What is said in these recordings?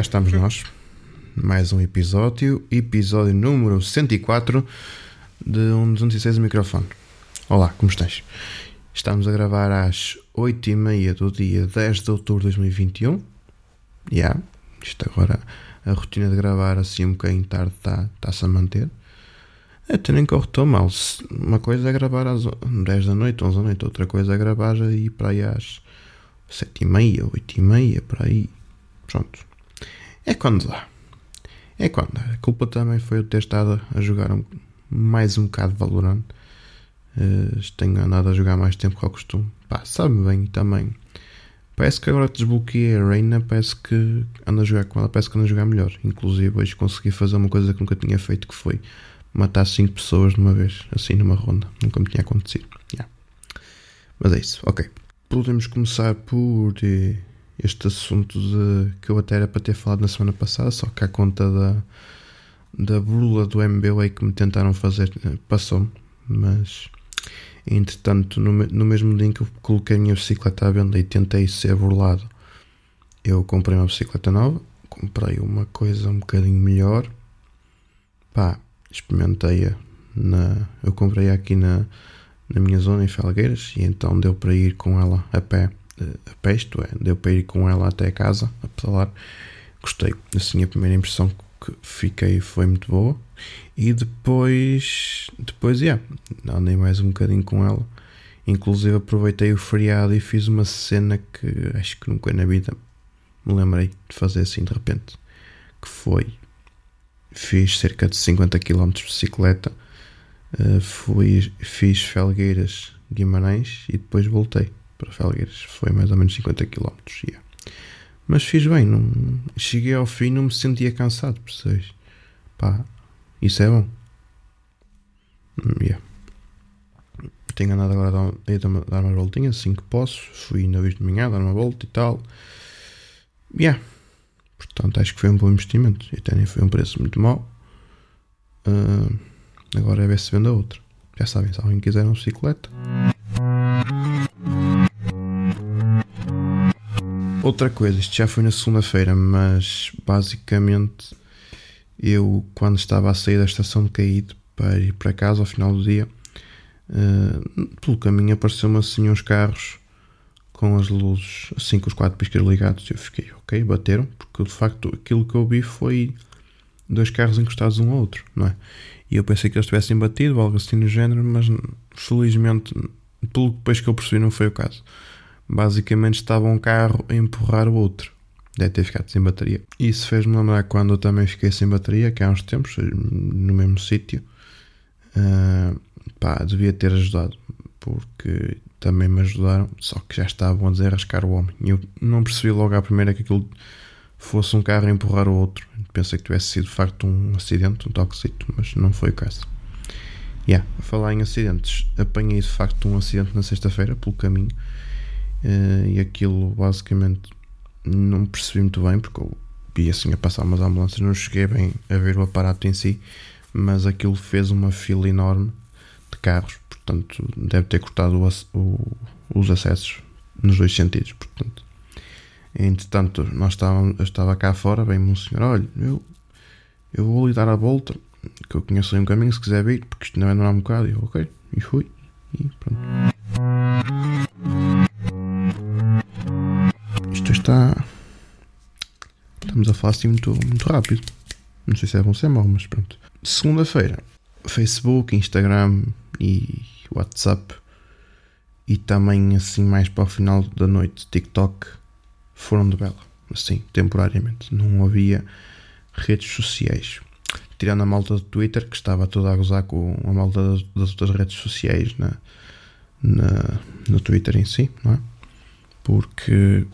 Cá estamos nós, mais um episódio número 104 de 206 do microfone. Olá, como estás? Estamos a gravar às 8h30 do dia 10 de outubro de 2021. Isto agora, a rotina de gravar assim um bocadinho tarde está-se a manter. Até nem corre tão mal. Uma coisa é gravar às 10 da noite, 11 da noite, outra coisa é gravar aí para aí às 7h30, 8h30, para aí. Pronto. É quando dá. A culpa também foi eu ter estado a jogar mais um bocado de Valorant. Tenho andado a jogar mais tempo que ao costume. Sabe-me bem também. Parece que agora desbloqueei a Reina, parece que ando a jogar com ela, parece que ando a jogar melhor. Inclusive hoje consegui fazer uma coisa que nunca tinha feito, que foi matar 5 pessoas de uma vez, assim numa ronda. Nunca me tinha acontecido. Mas é isso, ok. Podemos começar por este assunto que eu até era para ter falado na semana passada, só que à conta da burla do MBWay que me tentaram fazer, passou-me. Mas, entretanto, no mesmo dia em que eu coloquei a minha bicicleta à venda e tentei ser burlado, eu comprei uma bicicleta nova, comprei uma coisa um bocadinho melhor. Experimentei-a. Eu comprei aqui na minha zona em Felgueiras, e então deu para ir com ela a pé, deu para ir com ela até a casa a pedalar. Gostei, assim, a primeira impressão que fiquei foi muito boa, e depois andei mais um bocadinho com ela. Inclusive aproveitei o feriado e fiz uma cena que acho que nunca na vida me lembrei de fazer assim de repente, que foi: fiz cerca de 50 km de bicicleta, fiz Felgueiras, Guimarães, e depois voltei para Felgueiras. Foi mais ou menos 50 km. Mas fiz bem, cheguei ao fim e não me sentia cansado, percebes? Isso é bom. Tenho andado agora a dar uma voltinha assim que posso. Fui na vez de manhã dar uma volta e tal. Portanto, acho que foi um bom investimento. E até nem foi um preço muito mau. Agora é ver se vende a outra. Já sabem, se alguém quiser uma bicicleta. Outra coisa, isto já foi na segunda-feira, mas basicamente eu, quando estava a sair da estação de Caído para ir para casa ao final do dia, pelo caminho apareceu-me assim uns carros com as luzes, assim com os 4 piscas ligados. Eu fiquei, ok, bateram, porque de facto aquilo que eu vi foi 2 carros encostados um ao outro, não é? E eu pensei que eles tivessem batido, algo assim no género, mas felizmente, pelo que depois que eu percebi, não foi o caso. Basicamente estava um carro a empurrar o outro, deve ter ficado sem bateria. Isso fez-me lembrar quando eu também fiquei sem bateria, que há uns tempos, no mesmo sítio. Devia ter ajudado, porque também me ajudaram, só que já estavam a desarrascar o homem. Eu não percebi logo à primeira que aquilo fosse um carro a empurrar o outro. Pensei que tivesse sido de facto um acidente, um toquecito, mas não foi o caso. A falar em acidentes, apanhei de facto um acidente na sexta-feira pelo caminho. E aquilo basicamente não percebi muito bem, porque eu vi assim a passar umas ambulâncias, não cheguei bem a ver o aparato em si, mas aquilo fez uma fila enorme de carros, portanto deve ter cortado os acessos nos dois sentidos. Portanto, entretanto, eu estava cá fora, veio-me um senhor: olha, eu vou lhe dar a volta, que eu conheço aí um caminho, se quiser vir, porque isto não vai demorar um bocado. E eu, ok, e fui, e pronto. Estamos a falar assim muito, muito rápido. Não sei se é bom ou se é mau, mas pronto. Segunda-feira, Facebook, Instagram e WhatsApp, e também assim mais para o final da noite, TikTok, foram de vela, assim, temporariamente. Não havia redes sociais, tirando a malta do Twitter, que estava toda a gozar com a malta das outras redes sociais no Twitter em si, não é? Porque,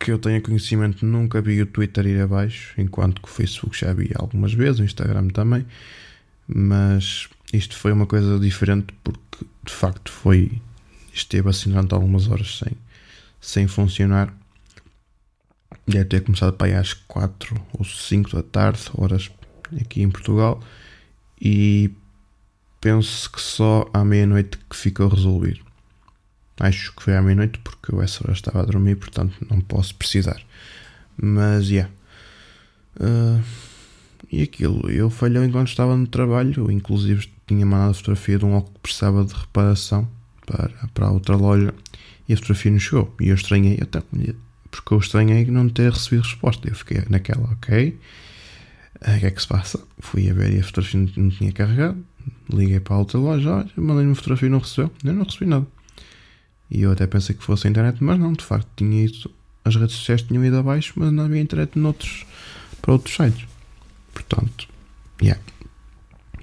que eu tenha conhecimento, nunca vi o Twitter ir abaixo, enquanto que o Facebook já vi algumas vezes, o Instagram também, mas isto foi uma coisa diferente, porque de facto esteve assim durante algumas horas sem funcionar. Deve ter começado para aí às 4 ou 5 da tarde, horas aqui em Portugal, e penso que só à meia-noite que ficou resolvido. Acho que foi à meia-noite, porque eu essa hora estava a dormir, portanto não posso precisar. Mas, E aquilo, eu falhei enquanto estava no trabalho, inclusive tinha mandado a fotografia de um óculos que precisava de reparação para outra loja, e a fotografia não chegou, e eu estranhei, até porque eu estranhei não ter recebido resposta. Eu fiquei naquela, ok, o que é que se passa? Fui a ver e a fotografia não tinha carregado, liguei para a outra loja, mandei-lhe uma fotografia e não recebeu, eu não recebi nada. E eu até pensei que fosse a internet, mas não, de facto, tinha ido, as redes sociais tinham ido abaixo, mas não havia internet noutros, para outros sites. Portanto, yeah.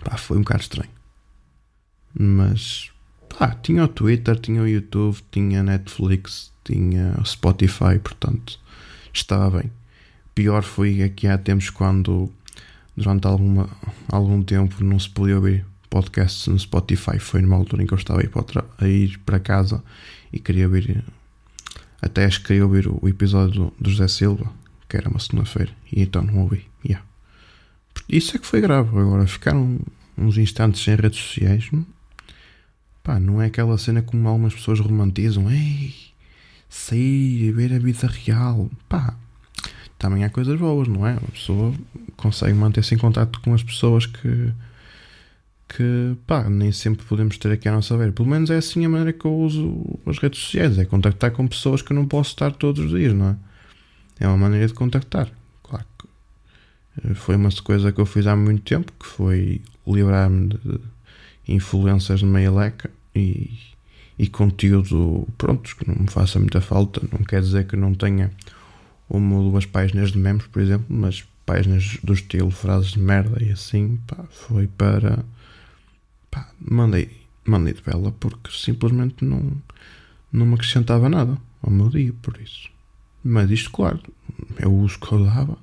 Pá, foi um bocado estranho. Mas, pá, tinha o Twitter, tinha o YouTube, tinha Netflix, tinha o Spotify, portanto, estava bem. Pior foi aqui há tempos quando, durante algum tempo, não se podia ouvir podcasts no Spotify. Foi numa altura em que eu estava a ir para casa e queria ouvir, até acho que queria ouvir o episódio do José Silva, que era uma segunda-feira, e então não ouvi, yeah. Isso é que foi grave. Agora, ficaram uns instantes sem redes sociais, não? Pá, não é aquela cena como algumas pessoas romantizam, ei, sair e ver a vida real. Pá, também há coisas boas, não é? Uma pessoa consegue manter-se em contato com as pessoas que pá, nem sempre podemos ter aqui a nossa ver. Pelo menos é assim a maneira que eu uso as redes sociais, é contactar com pessoas que eu não posso estar todos os dias, não é? É uma maneira de contactar. Claro que foi uma coisa que eu fiz há muito tempo, que foi livrar-me de influências de meia leca e conteúdo, pronto, que não me faça muita falta. Não quer dizer que não tenha uma ou duas páginas de memes, por exemplo, mas páginas do estilo frases de merda e assim, pá, foi para... Pá, mandei de bela, porque simplesmente não me acrescentava nada ao meu dia, por isso. Mas isto, claro, é o uso que eu dava,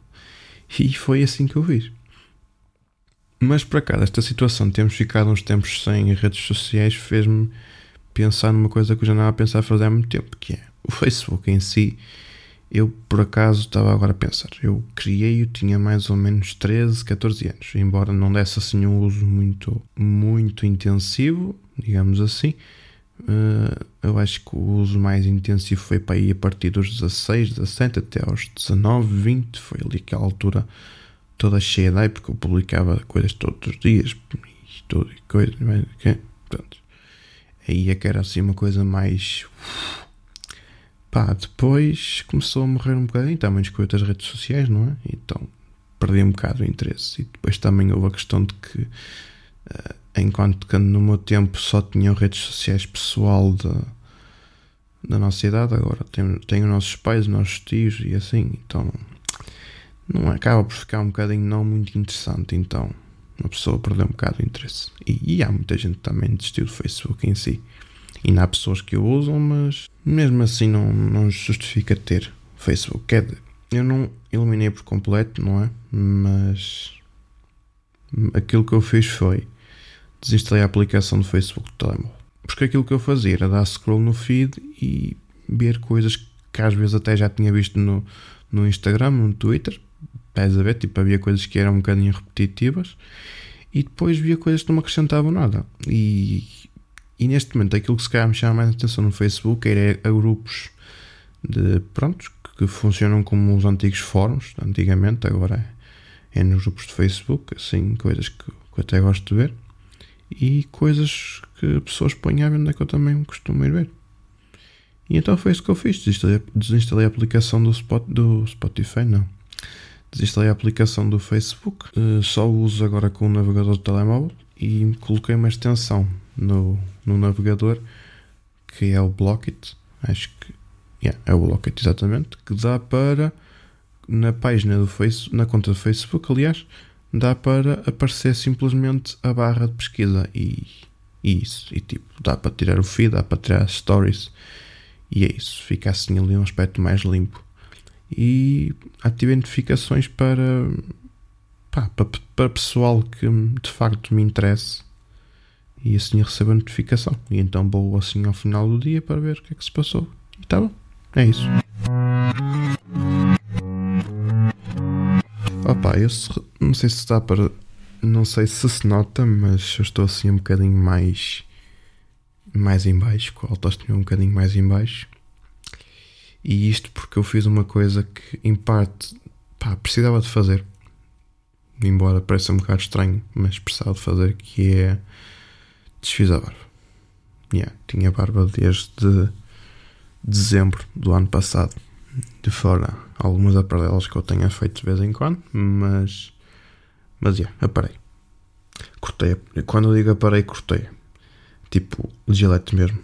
e foi assim que eu fiz. Mas para cá, desta situação, temos ficado uns tempos sem redes sociais, fez-me pensar numa coisa que eu já andava a pensar fazer há muito tempo, que é o Facebook em si. Eu, por acaso, estava agora a pensar, eu criei, eu tinha mais ou menos 13, 14 anos, embora não desse assim um uso muito, muito intensivo, digamos assim. Eu acho que o uso mais intensivo foi para aí a partir dos 16, 17 até aos 19, 20, foi ali aquela altura toda cheia de aí, porque eu publicava coisas todos os dias, tudo e coisa, pronto. Aí é que era assim uma coisa mais... Pá, depois começou a morrer um bocadinho, também descobriu as redes sociais, não é? Então perdi um bocado o interesse. E depois também houve a questão de que, enquanto que no meu tempo só tinham redes sociais pessoal da nossa idade, agora tem os nossos pais, os nossos tios e assim, então não acaba por ficar um bocadinho não muito interessante. Então uma pessoa perdeu um bocado o interesse. E há muita gente também desistiu do Facebook em si. Ainda há pessoas que o usam, mas mesmo assim não justifica ter Facebook. Quer dizer, eu não eliminei por completo, não é? Mas aquilo que eu fiz foi desinstalei a aplicação do Facebook do telemóvel. Porque aquilo que eu fazia era dar scroll no feed e ver coisas que às vezes até já tinha visto no Instagram, no Twitter. Estás a ver? Tipo, havia coisas que eram um bocadinho repetitivas e depois via coisas que não me acrescentavam nada. E neste momento aquilo que se calhar me chama mais atenção no Facebook era a grupos de, pronto, que funcionam como os antigos fóruns, antigamente, agora é nos grupos de Facebook, assim, coisas que eu até gosto de ver e coisas que pessoas põem à venda que eu também costumo ir ver. E então foi isso que eu fiz, desinstalei a aplicação do Spotify, não, desinstalei a aplicação do Facebook, só o uso agora com o navegador do telemóvel e coloquei uma extensão no navegador, que é o Blockit, acho que é o Blockit, exatamente, que dá para, na página do Facebook, na conta do Facebook, aliás, dá para aparecer simplesmente a barra de pesquisa e isso, e tipo, dá para tirar o feed, dá para tirar as stories, e é isso, fica assim ali um aspecto mais limpo. E ativei notificações para pessoal que de facto me interesse, e assim recebo a notificação. E então vou assim ao final do dia para ver o que é que se passou. E tá bom, é isso. Opa, eu não sei se está para... Não sei se nota, mas eu estou assim um bocadinho mais em baixo, com a autoestima um bocadinho mais em baixo. E isto porque eu fiz uma coisa que, em parte, pá, precisava de fazer. embora pareça um bocado estranho, mas precisava de fazer, que é desfiz a barba. Tinha barba desde dezembro do ano passado, de fora algumas aparelhas que eu tenha feito de vez em quando, mas aparei, cortei. Quando eu digo aparei, cortei, tipo gilete mesmo.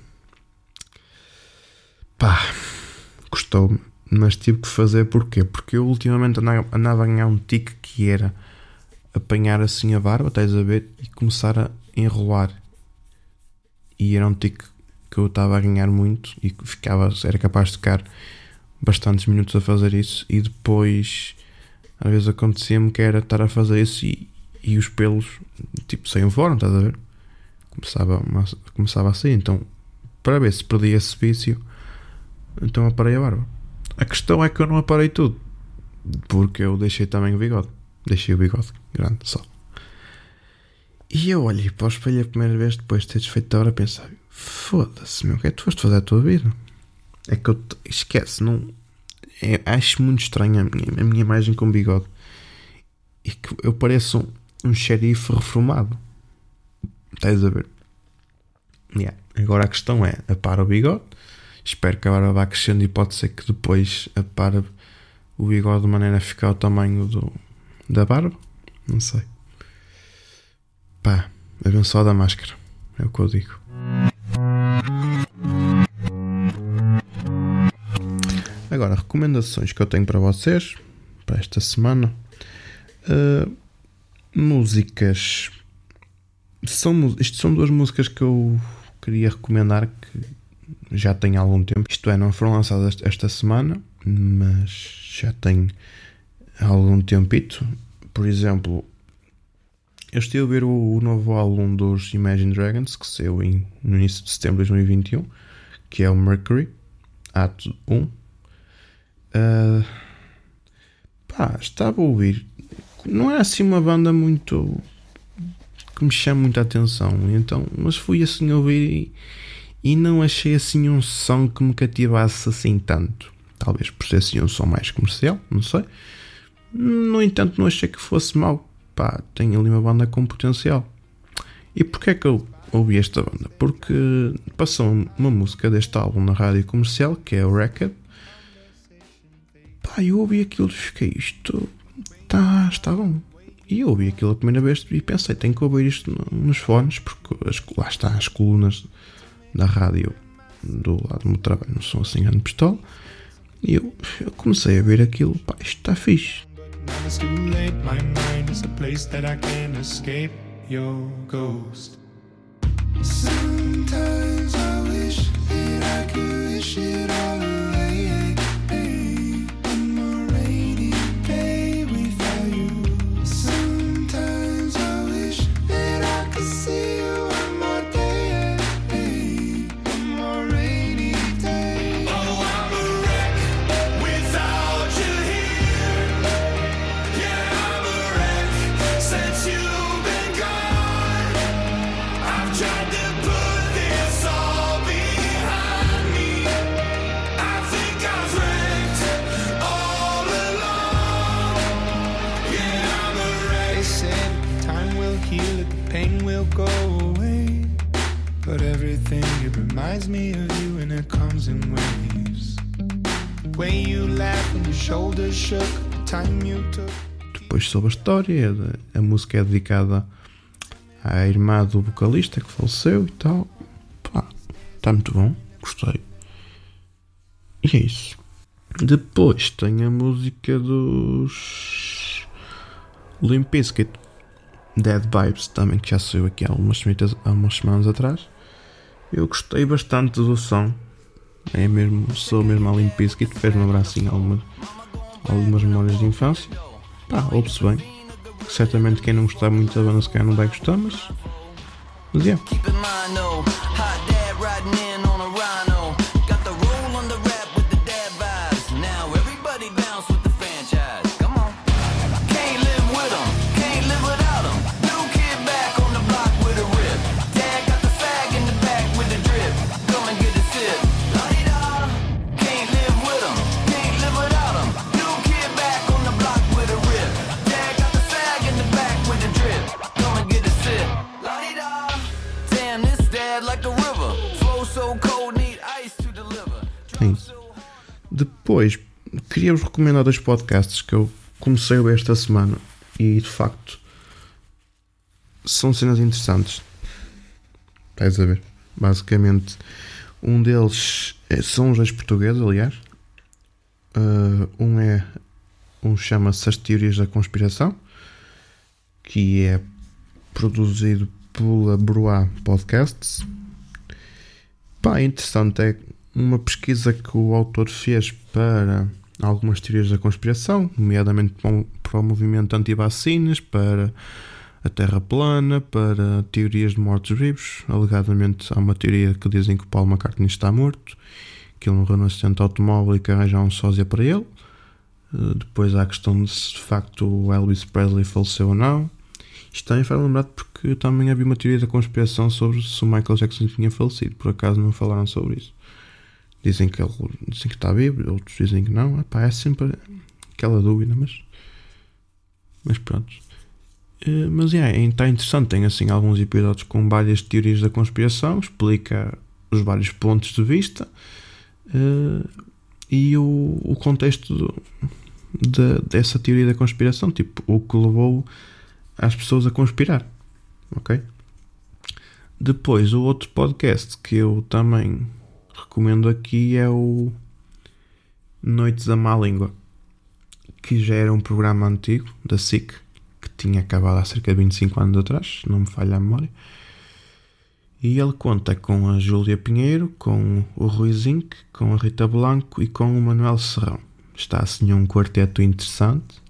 Custou-me, mas tive que fazer. Porquê? Porque eu ultimamente andava a ganhar um tique que era apanhar assim a barba, estás a ver, e começar a enrolar. E era um tique que eu estava a ganhar muito e era capaz de ficar bastantes minutos a fazer isso. E depois, às vezes acontecia-me que era estar a fazer isso e os pelos, tipo, saíam fora, estás a ver? Começava a sair. Então, para ver se perdi esse vício, então aparei a barba. A questão é que eu não aparei tudo, porque eu deixei também o bigode. Deixei o bigode grande só. E eu olhei para o espelho a primeira vez depois de teres feito a hora, pensei, foda-se, meu, o que é que tu foste fazer a tua vida? É que eu esquece, não é, acho muito estranho a minha imagem com bigode, e que eu pareço um xerife reformado, estás a ver? Agora a questão é, aparo o bigode, espero que a barba vá crescendo, e pode ser que depois apare o bigode de maneira a ficar o tamanho da barba, não sei. Abençoada a máscara, é o que eu digo. Agora, recomendações que eu tenho para vocês para esta semana. Músicas. Isto são duas músicas que eu queria recomendar, que já tem algum tempo. Isto é, não foram lançadas esta semana, mas já tem algum tempito. Por exemplo, eu estive a ver o novo álbum dos Imagine Dragons, que saiu no início de setembro de 2021, que é o Mercury, ato 1. Estava a ouvir. Não é assim uma banda muito que me chama muita atenção, então, mas fui assim a ouvir e não achei assim um som que me cativasse assim tanto. Talvez por ser assim um som mais comercial, não sei. No entanto, não achei que fosse mau. Tem ali uma banda com potencial. E porquê é que eu ouvi esta banda? Porque passou uma música deste álbum na rádio comercial, que é o Record. Eu ouvi aquilo e fiquei, isto está bom. E eu ouvi aquilo a primeira vez e pensei, tenho que ouvir isto nos fones, porque lá está, as colunas da rádio do lado do meu trabalho não são assim grande pistola. E eu comecei a ver aquilo, isto está fixe. It's too late, my mind is a place that I can't escape your ghost. Sometimes I wish that I could wish it all away. One more rainy day without you. Sometimes I wish that I could see you one more day. One more rainy day. Oh, I'm a wreck without you here. Pain will go away, but everything, it reminds me of you, and it comes in waves. The way you laughed and your shoulders shook, the time you took. Depois, sobre a história, a música é dedicada à irmã do vocalista que faleceu e tal. Está muito bom, gostei. E é isso. Depois tem a música dos Limp Bizkit, Dead Vibes, também, que já saiu aqui há umas semanas atrás. Eu gostei bastante do som. É mesmo, sou mesmo a Limp Bizkit, fez-me lembrar assim algumas memórias de infância. Ouve-se bem. Certamente quem não gostar muito da banda se calhar não vai gostar, mas é. Depois, queria-vos recomendar dois podcasts que eu comecei a ver esta semana e, de facto, são cenas interessantes. Estás a ver? Basicamente, um deles são os dois portugueses, aliás. Um chama-se As Teorias da Conspiração, que é produzido pela Pula Bruar Podcasts. Pá, interessante, é uma pesquisa que o autor fez para algumas teorias da conspiração, nomeadamente para o movimento anti-vacinas, para a Terra plana, para teorias de mortos-vivos. Alegadamente há uma teoria que dizem que o Paul McCartney está morto, que ele morreu num acidente automóvel e que arranjaram um sósia para ele. Depois há a questão de se de facto o Elvis Presley faleceu ou não. Isto também foi lembrado porque também havia uma teoria da conspiração sobre se o Michael Jackson tinha falecido. Por acaso não falaram sobre isso. Dizem que está vivo, outros dizem que não. Epá, é sempre aquela dúvida, mas pronto. Mas está interessante. Tem assim alguns episódios com várias teorias da conspiração, explica os vários pontos de vista e o contexto dessa teoria da conspiração, tipo o que levou às pessoas a conspirar, ok? Depois, o outro podcast que eu também recomendo aqui é o Noites da Má Língua, que já era um programa antigo da SIC, que tinha acabado há cerca de 25 anos atrás, não me falha a memória. E ele conta com a Júlia Pinheiro, com o Rui Zink, com a Rita Blanco e com o Manuel Serrão. Está assim um quarteto interessante.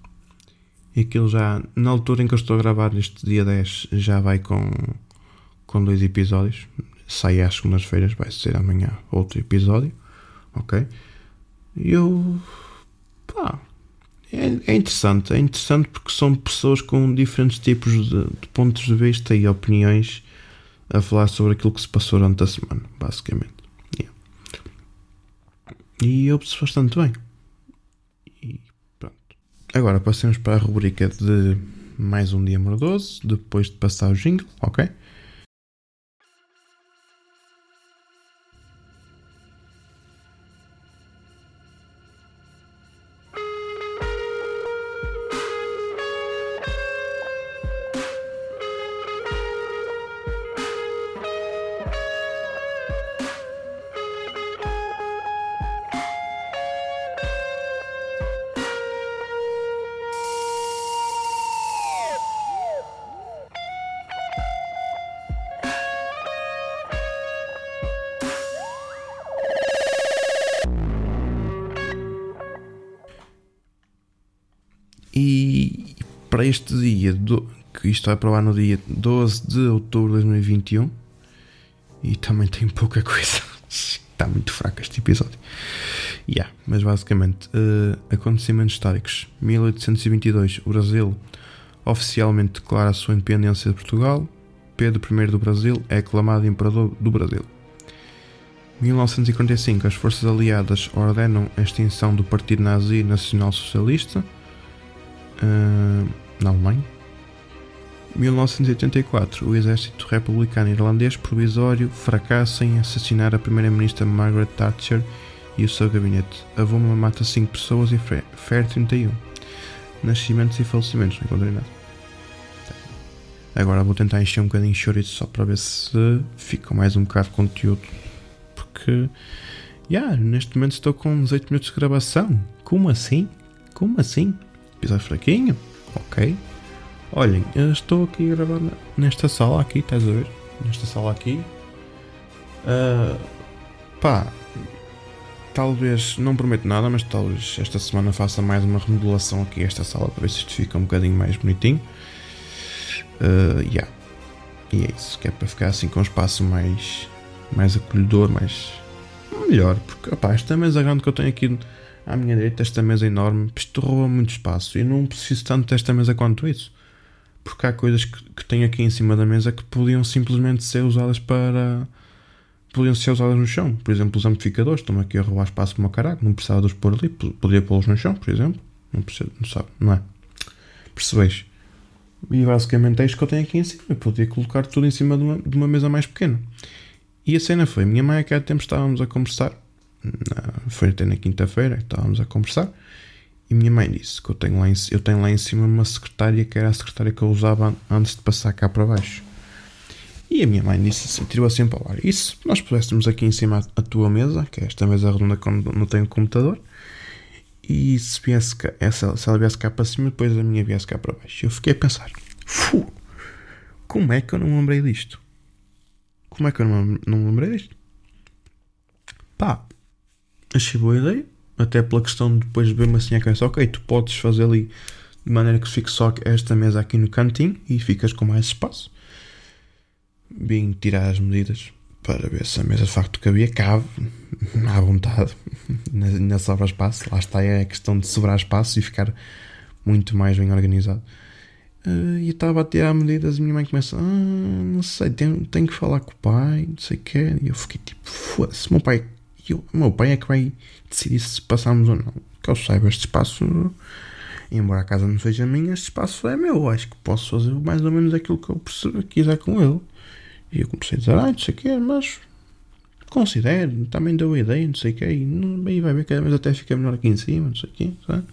E aquilo já, na altura em que eu estou a gravar, neste dia 10, já vai com 2 episódios. Sai às segundas-feiras, vai ser amanhã outro episódio. Ok? E eu... pá... É interessante porque são pessoas com diferentes tipos de pontos de vista e opiniões a falar sobre aquilo que se passou durante a semana, basicamente. Yeah. E eu percebi bastante bem. Agora passemos para a rubrica de mais um dia mordoso, depois de passar o jingle, ok? E para este dia, que isto vai para lá no dia 12 de outubro de 2021, e também tem pouca coisa, está muito fraco este episódio. Mas basicamente, acontecimentos históricos. 1822, o Brasil oficialmente declara a sua independência de Portugal. Pedro I do Brasil é aclamado Imperador do Brasil. 1945, as forças aliadas ordenam a extinção do Partido Nazi Nacional Socialista na Alemanha. 1984, o exército republicano irlandês provisório fracassa em assassinar a primeira-ministra Margaret Thatcher e o seu gabinete. A bomba mata 5 pessoas e fere 31. Nascimentos e falecimentos, não encontrei nada. Agora vou tentar encher um bocadinho de chorizo só para ver se fica mais um bocado de conteúdo, porque neste momento estou com 18 minutos de gravação. Como assim? Episódio fraquinho, ok. Olhem, eu estou aqui a gravar nesta sala aqui, estás a ver? Nesta sala aqui. Talvez, não prometo nada, mas talvez esta semana faça mais uma remodelação aqui a esta sala para ver se isto fica um bocadinho mais bonitinho. E é isso, que é para ficar assim com um espaço mais acolhedor, mais melhor, porque esta mesa grande que eu tenho aqui à minha direita, esta mesa enorme, isto rouba muito espaço e não preciso tanto desta mesa quanto isso, porque há coisas que tenho aqui em cima da mesa que podiam simplesmente ser usadas no chão. Por exemplo, os amplificadores, estão aqui a roubar espaço para o meu caraco, não precisava de os pôr ali, podia pô-los no chão, por exemplo. Não é? Percebes? E basicamente é isto que eu tenho aqui em cima. Eu podia colocar tudo em cima de uma mesa mais pequena. E a cena foi, minha mãe, que há tempo estávamos a conversar foi até na quinta-feira que estávamos a conversar, e minha mãe disse que eu tenho lá em cima uma secretária que era a secretária que eu usava antes de passar cá para baixo. E a minha mãe disse assim, tirou assim para o ar, e se nós puséssemos aqui em cima a tua mesa, que é esta mesa redonda que não tem um computador, e se viesse cá, se ela viesse cá para cima, depois a minha viesse cá para baixo. Eu fiquei a pensar, como é que eu não me lembrei disto? Como é que eu não me lembrei disto? Pá, achei boa ideia, até pela questão de depois ver-me assim a cabeça, ok, tu podes fazer ali de maneira que fique só esta mesa aqui no cantinho e ficas com mais espaço. Vim tirar as medidas para ver se a mesa de facto cabe à vontade, ainda sobra espaço, lá está, é a questão de sobrar espaço e ficar muito mais bem organizado. E estava a tirar medidas e minha mãe começa, não sei, tenho que falar com o pai, não sei o que, e eu fiquei tipo, foda-se, meu pai é que vai decidir se passamos ou não, que eu saiba, este espaço, embora a casa não seja minha, este espaço é meu, acho que posso fazer mais ou menos aquilo que eu quiser com ele. E eu comecei a dizer, não sei o que, mas considero, também deu a ideia, não sei o que, e vai ver que mas até fica melhor aqui em cima, não sei o que, sabe?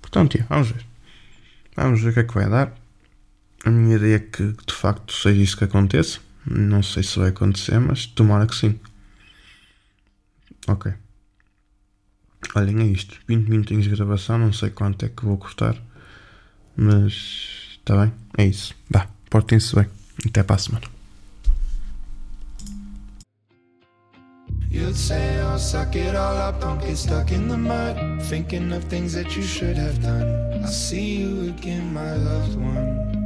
Portanto, vamos ver o que é que vai dar. A minha ideia é que de facto seja isto que aconteça, não sei se vai acontecer, mas tomara que sim. Ok. Olhem, é isto, 20 minutinhos de gravação, não sei quanto é que vou cortar, mas está bem, é isso. Vá, portem-se bem, até para a semana. You'd say, oh, suck it all up, don't get stuck in the mud, thinking of things that you should have done. I'll see you again, my loved one.